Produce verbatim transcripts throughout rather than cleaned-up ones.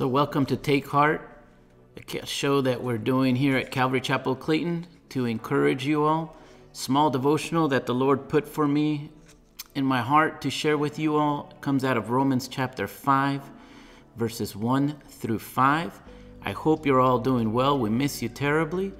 So welcome to Take Heart, a show that we're doing here at Calvary Chapel Clayton to encourage you all. Small devotional that the Lord put for me in my heart to share with you all. It comes out of Romans chapter five, verses one through five. I hope you're all doing well. We miss you terribly.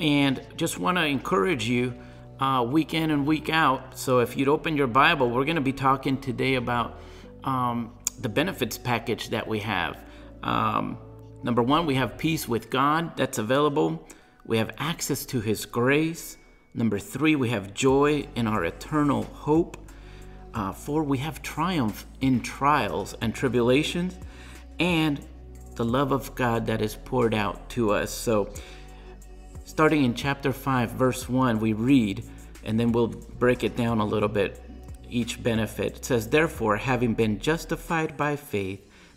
And just want to encourage you uh, week in and week out. So if you'd open your Bible, we're going to be talking today about um, the benefits package that we have. Um, number one, we have peace with God that's available. We have access to His grace. Number three, we have joy in our eternal hope. Uh, four, we have triumph in trials and tribulations, and the love of God that is poured out to us. So starting in chapter five, verse one, we read, and then we'll break it down a little bit, each benefit. It says, therefore, having been justified by faith,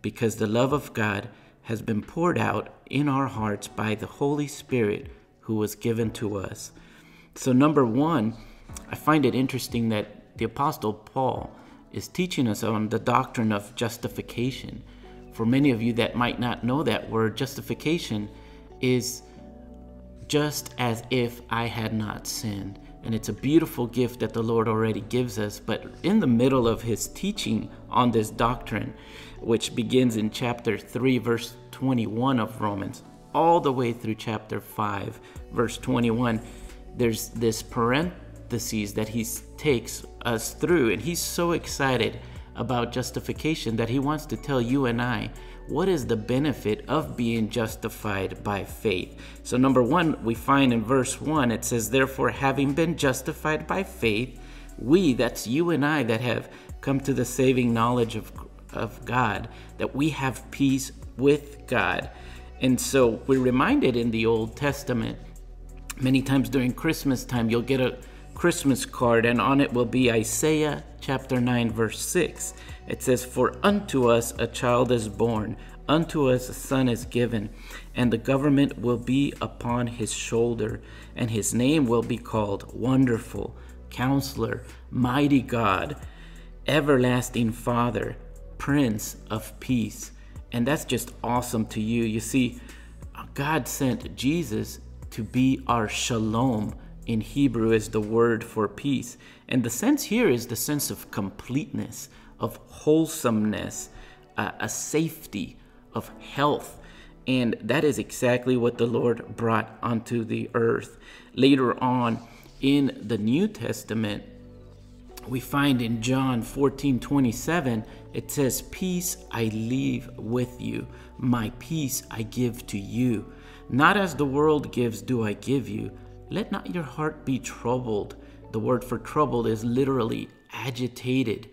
because the love of God has been poured out in our hearts by the Holy Spirit who was given to us. So number one, I find it interesting that the Apostle Paul is teaching us on the doctrine of justification. For many of you that might not know that word, justification is just as if I had not sinned. And it's a beautiful gift that the Lord already gives us. But in the middle of his teaching on this doctrine, which begins in chapter three, verse twenty-one of Romans, all the way through chapter five, verse twenty-one, there's this parentheses that he takes us through. And he's so excited about justification that he wants to tell you and I, what is the benefit of being justified by faith? So number one, we find in verse one, it says, therefore, having been justified by faith, we, that's you and I that have come to the saving knowledge of, of God, that we have peace with God. And so we're reminded in the Old Testament, many times during Christmas time, you'll get a Christmas card, and on it will be Isaiah chapter nine, verse six. It says, for unto us a child is born, unto us a son is given, and the government will be upon his shoulder, and his name will be called Wonderful, Counselor, Mighty God, Everlasting Father, Prince of Peace. And that's just awesome to you. You see, God sent Jesus to be our shalom. In Hebrew is the word for peace. And the sense here is the sense of completeness, of wholesomeness, uh, a safety, of health. And that is exactly what the Lord brought onto the earth. Later on in the New Testament, we find in John fourteen twenty-seven, it says, peace I leave with you, my peace I give to you. Not as the world gives do I give you. Let not your heart be troubled. The word for troubled is literally agitated.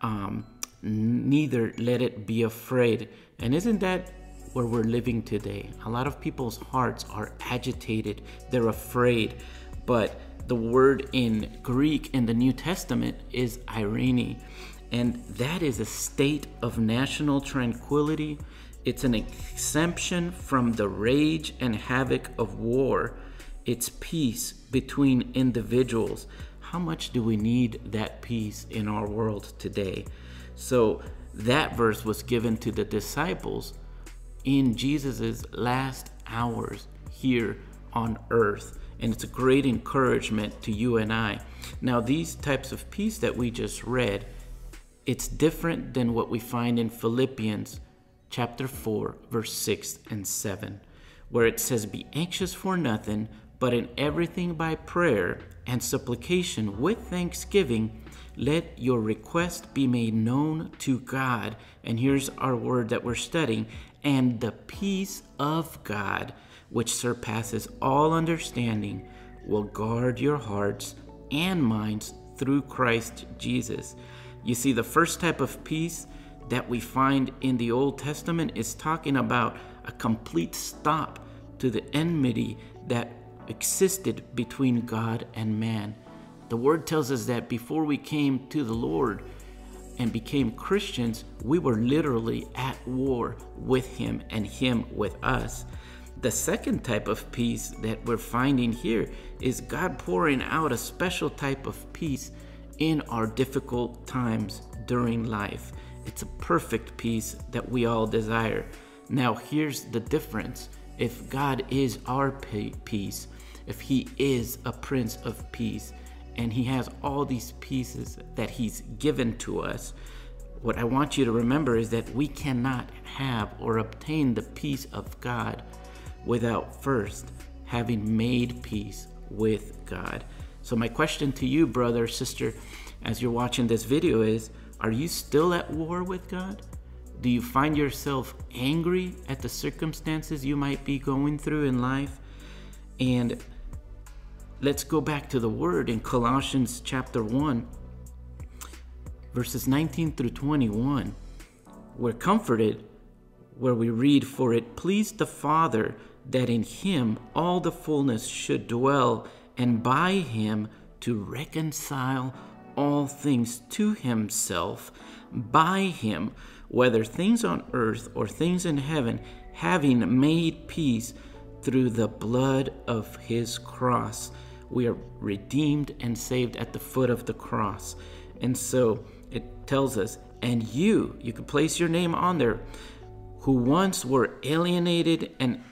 Um, neither let it be afraid. And isn't that where we're living today? A lot of people's hearts are agitated. They're afraid. But the word in Greek in the New Testament is eirene. And that is a state of national tranquility. It's an exemption from the rage and havoc of war. It's peace between individuals. How much do we need that peace in our world today? So that verse was given to the disciples in Jesus's last hours here on earth. And it's a great encouragement to you and I. Now, these types of peace that we just read, it's different than what we find in Philippians chapter four, verse six and seven, where it says, be anxious for nothing, but in everything by prayer and supplication with thanksgiving, let your request be made known to God. And here's our word that we're studying. And the peace of God, which surpasses all understanding, will guard your hearts and minds through Christ Jesus. You see, the first type of peace that we find in the Old Testament is talking about a complete stop to the enmity that existed between God and man. The Word tells us that before we came to the Lord and became Christians, we were literally at war with Him and Him with us. The second type of peace that we're finding here is God pouring out a special type of peace in our difficult times during life. It's a perfect peace that we all desire. Now, here's the difference. If God is our peace, if He is a Prince of Peace, and He has all these pieces that He's given to us, what I want you to remember is that we cannot have or obtain the peace of God without first having made peace with God. So my question to you, brother, sister, as you're watching this video is, are you still at war with God? Do you find yourself angry at the circumstances you might be going through in life? And let's go back to the Word in Colossians chapter one, verses nineteen through twenty-one. We're comforted where we read, "For it pleased the Father that in Him all the fullness should dwell, and by Him to reconcile all things to Himself, by Him, whether things on earth or things in heaven, having made peace through the blood of His cross." We are redeemed and saved at the foot of the cross. And so it tells us, and you, you can place your name on there, who once were alienated and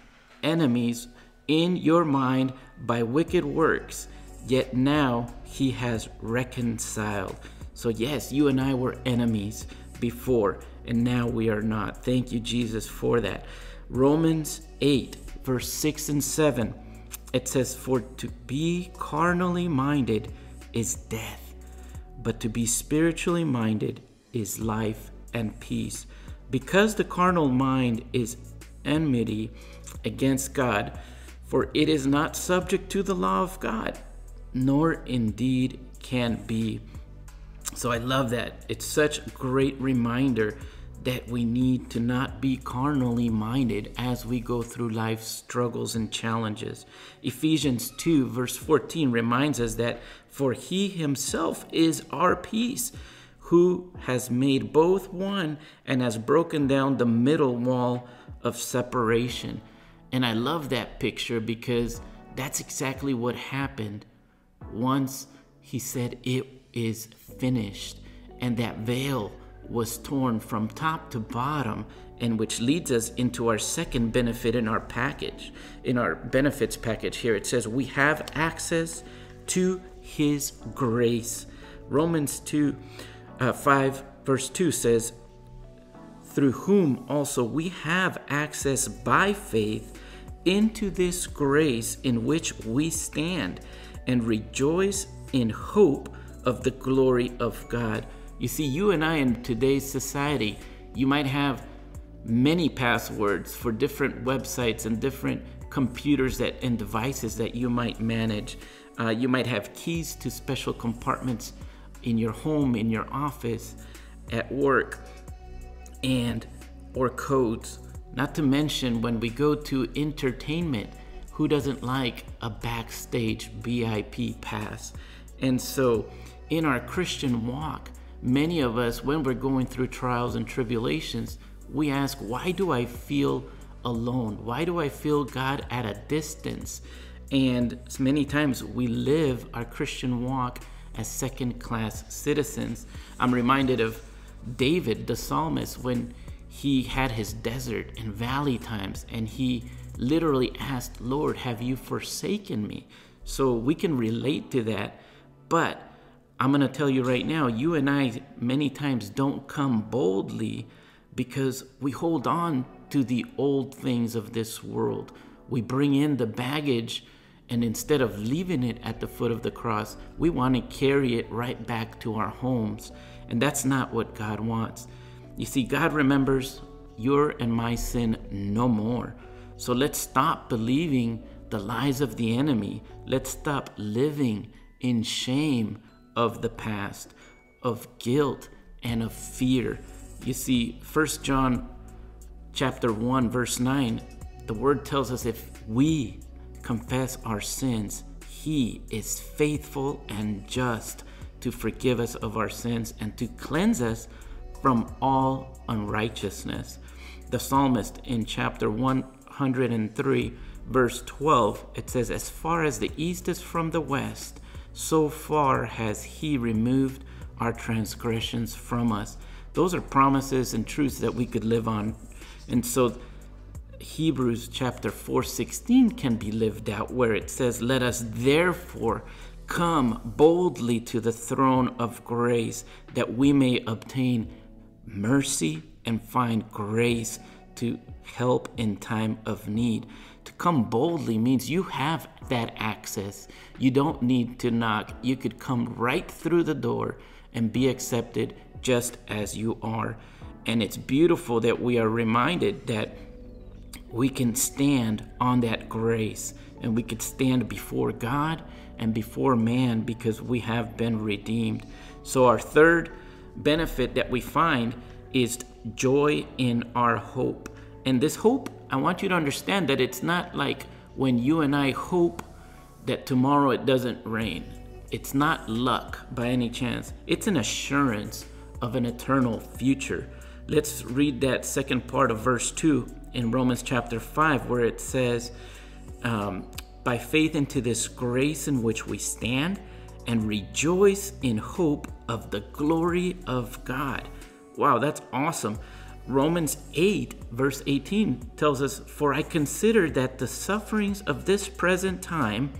enemies in your mind by wicked works, yet now He has reconciled. So yes, you and I were enemies before, and now we are not. Thank you, Jesus, for that. Romans eight, verse six and seven, it says, "For to be carnally minded is death, but to be spiritually minded is life and peace. Because the carnal mind is enmity against God, for it is not subject to the law of God, nor indeed can be." So I love that. It's such a great reminder that we need to not be carnally minded as we go through life's struggles and challenges. Ephesians two, verse fourteen reminds us that, "For He Himself is our peace, who has made both one and has broken down the middle wall of separation." And I love that picture because that's exactly what happened once He said it is finished, and that veil was torn from top to bottom, and which leads us into our second benefit in our package, in our benefits package here. It says we have access to His grace. Romans two, Uh, five verse two says, "Through whom also we have access by faith into this grace in which we stand and rejoice in hope of the glory of God." You see, you and I in today's society, you might have many passwords for different websites and different computers that and devices that you might manage. Uh, you might have keys to special compartments in your home, in your office, at work, and or codes. Not to mention when we go to entertainment, who doesn't like a backstage V I P pass? And so in our Christian walk, many of us, when we're going through trials and tribulations, we ask, why do I feel alone? Why do I feel God at a distance? And many times we live our Christian walk as second-class citizens. I'm reminded of David, the psalmist, when he had his desert and valley times, and he literally asked, "Lord, have you forsaken me?" So we can relate to that. But I'm going to tell you right now, you and I many times don't come boldly because we hold on to the old things of this world. We bring in the baggage, and instead of leaving it at the foot of the cross, we want to carry it right back to our homes. And that's not what God wants. You see, God remembers your and my sin no more. So let's stop believing the lies of the enemy. Let's stop living in shame of the past, of guilt, and of fear. You see, First John chapter one, verse nine, the word tells us if we confess our sins, he is faithful and just to forgive us of our sins and to cleanse us from all unrighteousness. The psalmist in chapter one hundred three, verse twelve, it says, as far as the east is from the west, so far has he removed our transgressions from us. Those are promises and truths that we could live on. And so Hebrews chapter four sixteen can be lived out, where it says, let us therefore come boldly to the throne of grace, that we may obtain mercy and find grace to help in time of need. To come boldly means you have that access. You don't need to knock. You could come right through the door and be accepted just as you are. And it's beautiful that we are reminded that we can stand on that grace, and we could stand before God and before man because we have been redeemed. So our third benefit that we find is joy in our hope. And this hope, I want you to understand that it's not like when you and I hope that tomorrow it doesn't rain. It's not luck by any chance. It's an assurance of an eternal future. Let's read that second part of verse two in Romans chapter five, where it says, um, by faith into this grace in which we stand and rejoice in hope of the glory of God. Wow, that's awesome. Romans eight, verse eighteen tells us, for I consider that the sufferings of this present time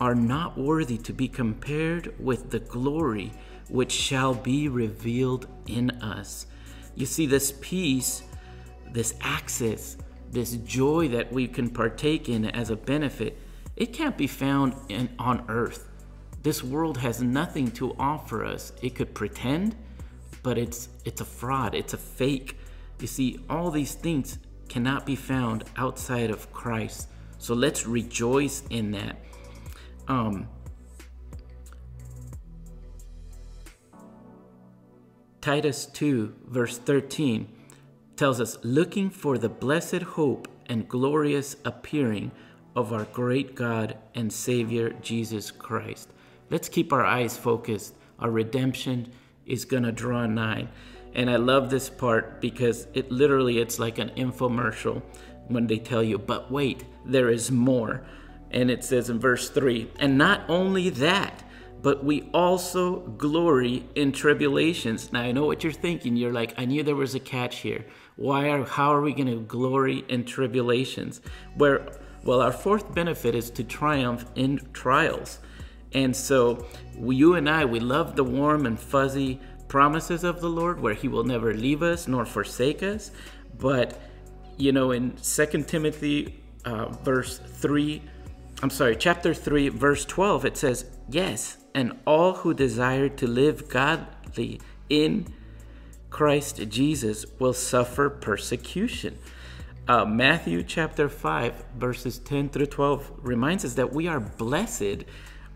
are not worthy to be compared with the glory which shall be revealed in us. You see, this peace, this access, this joy that we can partake in as a benefit, it can't be found in, on earth. This world has nothing to offer us. It could pretend, but it's, it's a fraud, it's a fake. You see, all these things cannot be found outside of Christ. So let's rejoice in that. Um, Titus two, verse thirteen, tells us, looking for the blessed hope and glorious appearing of our great God and Savior, Jesus Christ. Let's keep our eyes focused. Our redemption is gonna draw nigh. And I love this part because it literally, it's like an infomercial when they tell you, but wait, there is more. And it says in verse three, and not only that, but we also glory in tribulations. Now, I know what you're thinking. You're like, I knew there was a catch here. Why are, how are we going to glory in tribulations? Where, well, our fourth benefit is to triumph in trials. And so we, you and I, we love the warm and fuzzy promises of the Lord, where he will never leave us nor forsake us. But, you know, in Second Timothy uh, verse three, I'm sorry, chapter three, verse twelve, it says, yes, and all who desire to live godly in Christ Jesus will suffer persecution. Uh, Matthew chapter five, verses ten through twelve reminds us that we are blessed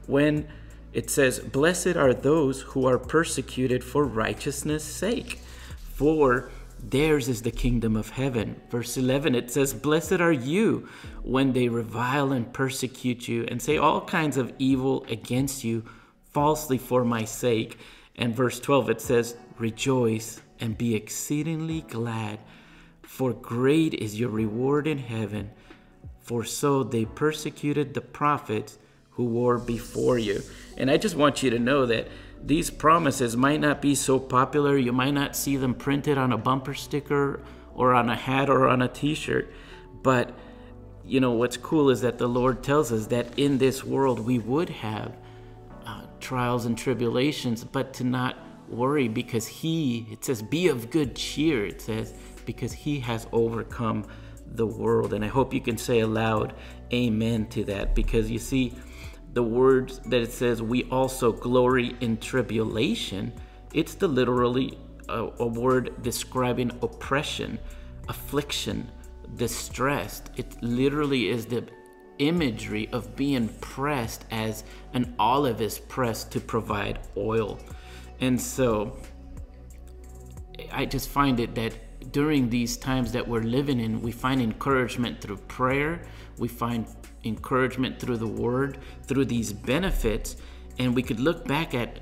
when it says, blessed are those who are persecuted for righteousness' sake, for theirs is the kingdom of heaven. Verse eleven, it says, blessed are you when they revile and persecute you and say all kinds of evil against you falsely for my sake. And verse twelve, it says, rejoice and be exceedingly glad, for great is your reward in heaven. For so they persecuted the prophets who were before you. And I just want you to know that these promises might not be so popular. You might not see them printed on a bumper sticker or on a hat or on a t-shirt. But, you know, what's cool is that the Lord tells us that in this world we would have uh, trials and tribulations, but to not worry because he, it says, be of good cheer, it says, because he has overcome the world. And I hope you can say aloud, amen to that, because you see, the words that it says, we also glory in tribulation, it's the literally a, a word describing oppression, affliction, distress. It literally is the imagery of being pressed as an olive is pressed to provide oil. And so I just find it that during these times that we're living in, we find encouragement through prayer, we find encouragement through the word, through these benefits. And we could look back at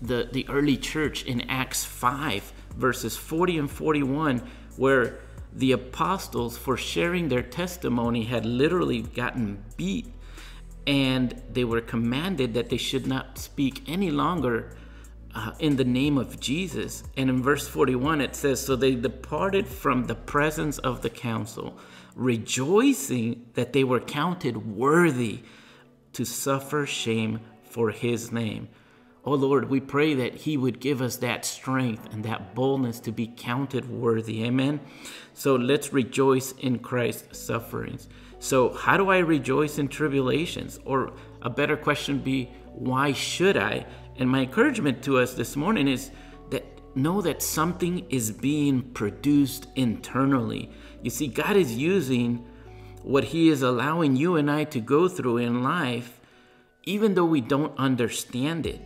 the, the early church in Acts five, verses forty and forty-one, where the apostles, for sharing their testimony, had literally gotten beat, and they were commanded that they should not speak any longer uh, in the name of Jesus. And in verse forty-one, it says, "So they departed from the presence of the council, rejoicing that they were counted worthy to suffer shame for his name." Oh Lord, we pray that he would give us that strength and that boldness to be counted worthy. Amen. So let's rejoice in Christ's sufferings. So how do I rejoice in tribulations? Or a better question be, why should I? And my encouragement to us this morning is that know that something is being produced internally. You see, God is using what he is allowing you and I to go through in life, even though we don't understand it.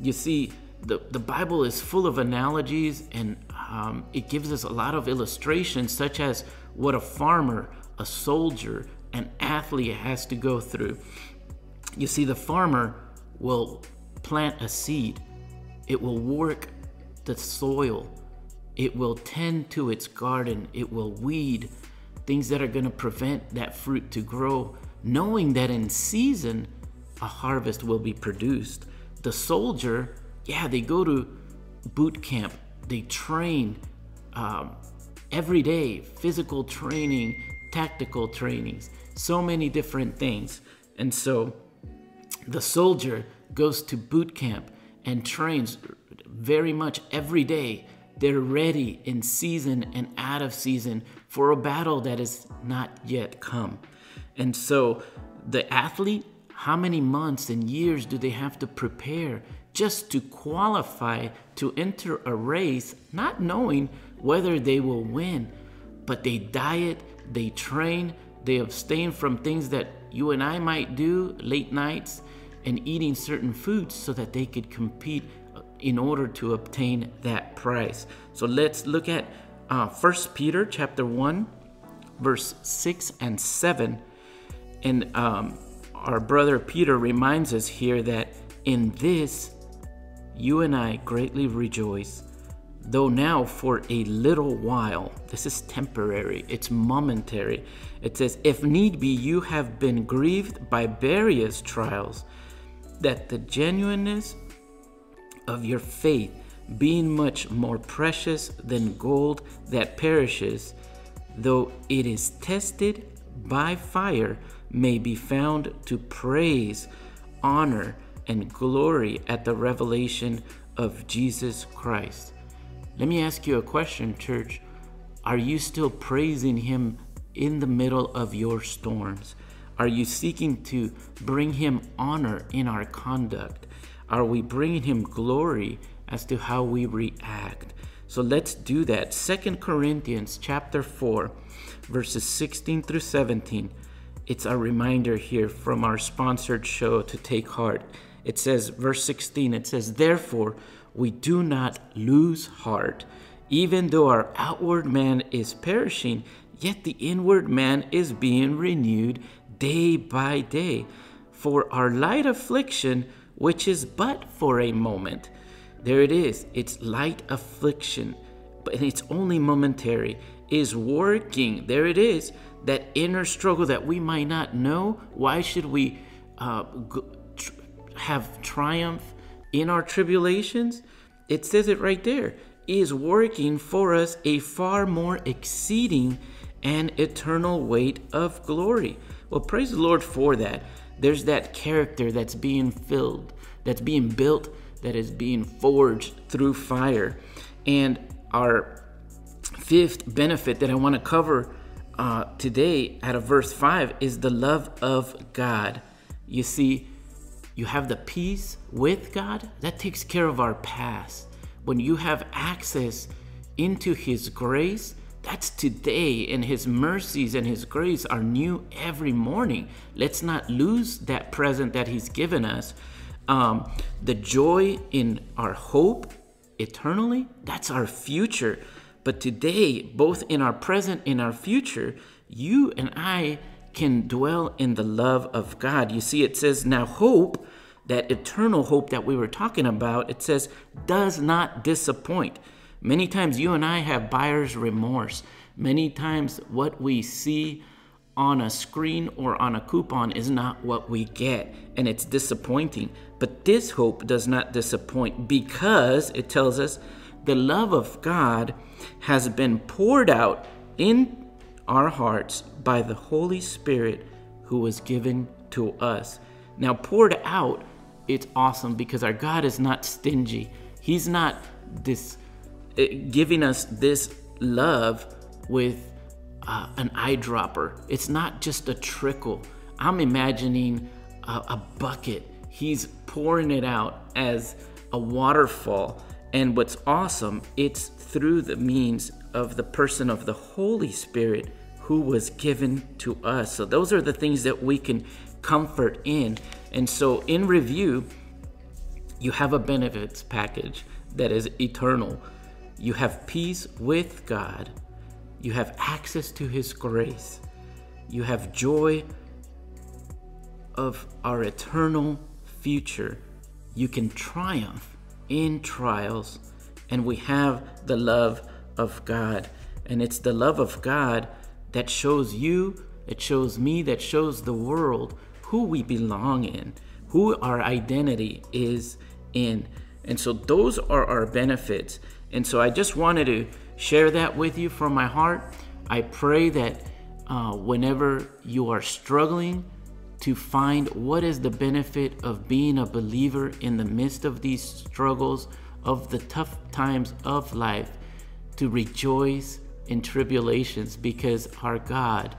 You see, the, the Bible is full of analogies, and um, it gives us a lot of illustrations, such as what a farmer, a soldier, an athlete has to go through. You see, the farmer will plant a seed. It will work the soil. It will tend to its garden. It will weed things that are going to prevent that fruit to grow, knowing that in season, a harvest will be produced. The soldier, yeah, they go to boot camp. They train um, every day, physical training, tactical trainings, so many different things. And so the soldier goes to boot camp and trains very much every day. They're ready in season and out of season for a battle that is not yet come. And so the athlete, how many months and years do they have to prepare just to qualify to enter a race, not knowing whether they will win? But they diet, they train, they abstain from things that you and I might do, late nights, and eating certain foods so that they could compete in order to obtain that prize. So let's look at uh, First Peter chapter one, verse six and seven. And um, our brother Peter reminds us here that in this you and I greatly rejoice, though now for a little while. This is temporary, it's momentary. It says, if need be, you have been grieved by various trials, that the genuineness of your faith, being much more precious than gold that perishes, though it is tested by fire, may be found to praise, honor, and glory at the revelation of Jesus Christ. Let me ask you a question, church. Are you still praising him in the middle of your storms? Are you seeking to bring him honor in our conduct? Are we bringing him glory as to how we react? So let's do that. Second Corinthians chapter four, verses sixteen through seventeen. It's a reminder here from our sponsored show to Take Heart. It says, verse sixteen, it says, therefore, we do not lose heart. Even though our outward man is perishing, yet the inward man is being renewed day by day. For our light affliction, which is but for a moment. There it is. It's light affliction, but it's only momentary. Is working, there it is, that inner struggle that we might not know. Why should we uh, tr- have triumph in our tribulations? It says it right there, is working for us a far more exceeding and eternal weight of glory. Well, praise the Lord for that. There's that character that's being filled, that's being built, that is being forged through fire. And our fifth benefit that I want to cover uh, today out of verse five is the love of God. You see, you have the peace with God. That takes care of our past. When you have access into his grace, that's today, and his mercies and his grace are new every morning. Let's not lose that present that he's given us. Um, the joy in our hope eternally, that's our future. But today, both in our present, in our future, you and I can dwell in the love of God. You see, it says now hope, that eternal hope that we were talking about, it says, does not disappoint. Many times you and I have buyer's remorse. Many times what we see on a screen or on a coupon is not what we get, and it's disappointing. But this hope does not disappoint, because it tells us the love of God has been poured out in our hearts by the Holy Spirit who was given to us. Now, poured out, it's awesome, because our God is not stingy. He's not this uh, giving us this love with uh, an eyedropper. It's not just a trickle. I'm imagining a, a bucket. He's pouring it out as a waterfall. And what's awesome, it's through the means of the person of the Holy Spirit who was given to us. So those are the things that we can comfort in. And so in review, you have a benefits package that is eternal. You have peace with God. You have access to His grace. You have joy of our eternal future. You can triumph in trials. And we have the love of God. And it's the love of God that shows you, it shows me, that shows the world who we belong in, who our identity is in. And so those are our benefits. And so I just wanted to share that with you from my heart. I pray that uh, whenever you are struggling to find what is the benefit of being a believer in the midst of these struggles, of the tough times of life, to rejoice in tribulations, because our God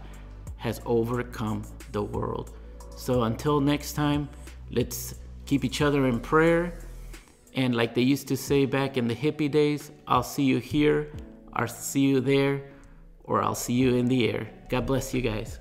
has overcome the world. So until next time, let's keep each other in prayer. And like they used to say back in the hippie days, I'll see you here, I'll see you there, or I'll see you in the air. God bless you guys.